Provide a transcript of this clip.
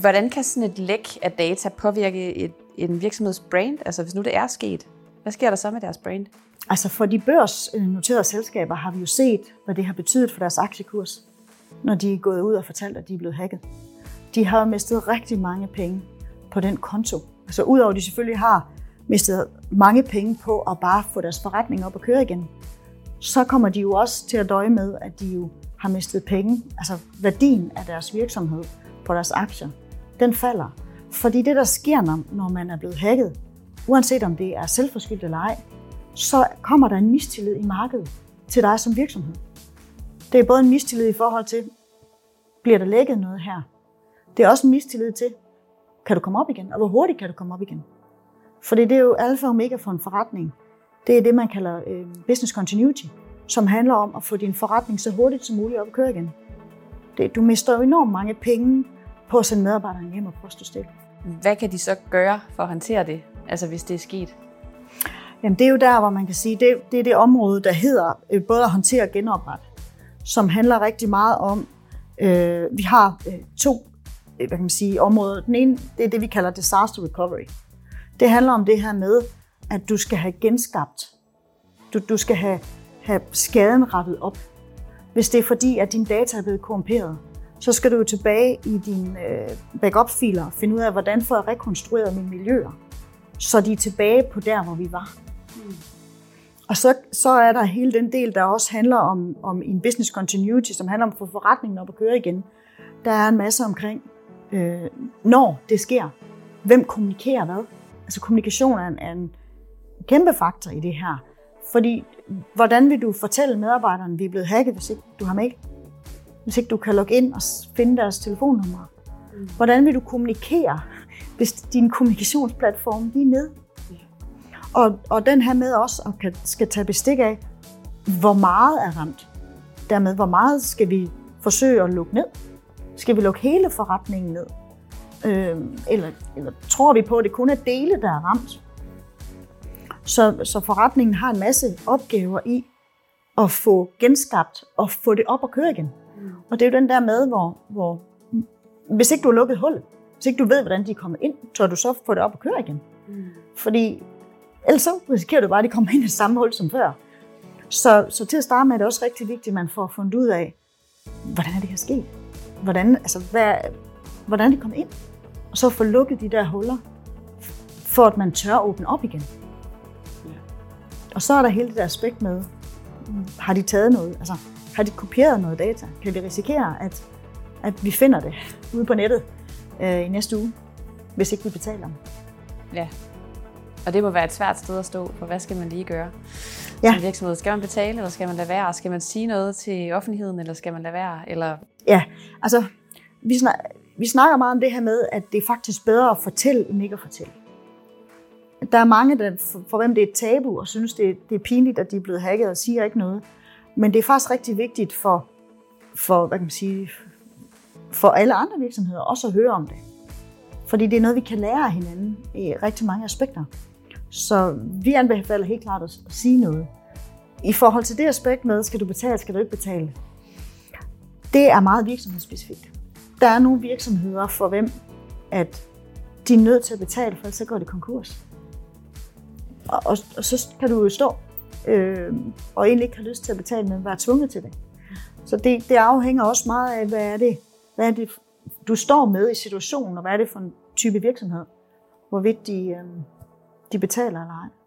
Hvordan kan sådan et læk af data påvirke en virksomheds brand? Altså hvis nu det er sket, hvad sker der så med deres brand? Altså for de børsnoterede selskaber har vi jo set, hvad det har betydet for deres aktiekurs, når de er gået ud og fortalt, at de er blevet hacket. De har mistet rigtig mange penge på den konto. Altså udover at de selvfølgelig har mistet mange penge på at bare få deres forretning op og køre igen, så kommer de jo også til at døje med, at de jo har mistet penge, altså værdien af deres virksomhed på deres aktier, den falder. Fordi det, der sker, når man er blevet hacket, uanset om det er selvforskyldt eller ej, så kommer der en mistillid i markedet til dig som virksomhed. Det er både en mistillid i forhold til, bliver der lækket noget her? Det er også en mistillid til, kan du komme op igen? Og hvor hurtigt kan du komme op igen? Fordi det er jo alfa og omega for en forretning. Det er det, man kalder business continuity, som handler om at få din forretning så hurtigt som muligt op at køre igen. Du mister jo enormt mange penge på at sende medarbejderne hjem og poste stille. Hvad kan de så gøre for at håndtere det, altså hvis det er sket? Jamen det er jo der, hvor man kan sige, det er det område, der hedder både at håndtere og genoprette, som handler rigtig meget om, vi har to hvad kan man sige, områder. Den ene, det er det, vi kalder disaster recovery. Det handler om det her med, at du skal have genskabt. Du skal have skaden rettet op. Hvis det er fordi, at dine data er blevet korrumperet, så skal du jo tilbage i dine backup-filer og finde ud af, hvordan får jeg rekonstrueret mine miljøer, så de er tilbage på der, hvor vi var. Mm. Og så er der hele den del, der også handler om en business continuity, som handler om at få forretningen op at køre igen. Der er en masse omkring, når det sker. Hvem kommunikerer hvad? Altså kommunikation er en kæmpe faktor i det her. Fordi, hvordan vil du fortælle medarbejderne, at vi er blevet hacket, hvis ikke du har mail? Hvis ikke du kan logge ind og finde deres telefonnummer? Hvordan vil du kommunikere, hvis din kommunikationsplatform lige er nede? Og den her med også, og skal tage bestik af, hvor meget er ramt. Dermed, hvor meget skal vi forsøge at lukke ned? Skal vi lukke hele forretningen ned? Eller tror vi på, at det kun er dele, der er ramt? Så forretningen har en masse opgaver i at få genskabt og få det op og køre igen. Og det er jo den der med, hvor hvis ikke du har lukket hullet, hvis ikke du ved, hvordan de er kommet ind, tør du så få det op og køre igen. Fordi ellers så risikerer du bare, at de kommer ind i samme hul som før. Så til at starte med er det også rigtig vigtigt, at man får fundet ud af, hvordan er det her sket? Hvordan er det kommet ind? Og så få lukket de der huller, for at man tør åbne op igen. Og så er der hele det der aspekt med, har de taget noget? Altså, har de kopieret noget data? Kan vi risikere, at vi finder det ude på nettet i næste uge, hvis ikke vi betaler dem? Ja, og det må være et svært sted at stå, for hvad skal man lige gøre? Ja. Som virksomhed, skal man betale, eller skal man lade være? Skal man sige noget til offentligheden, eller skal man lade være? Eller... Ja, altså, vi snakker meget om det her med, at det er faktisk bedre at fortælle, end ikke at fortælle. Der er mange, for hvem det er et tabu, og synes, det er pinligt, at de er blevet hacket og siger ikke noget. Men det er faktisk rigtig vigtigt for alle andre virksomheder også at høre om det. Fordi det er noget, vi kan lære af hinanden i rigtig mange aspekter. Så vi anbefaler helt klart at sige noget. I forhold til det aspekt med, skal du betale, skal du ikke betale? Det er meget virksomhedsspecifikt. Der er nogle virksomheder, for hvem at de er nødt til at betale, for ellers så går det konkurs. Og så kan du jo stå og egentlig ikke have lyst til at betale, men være tvunget til det. Så det afhænger også meget af, hvad er det, du står med i situationen, og hvad er det for en type virksomhed, hvorvidt de betaler eller ej.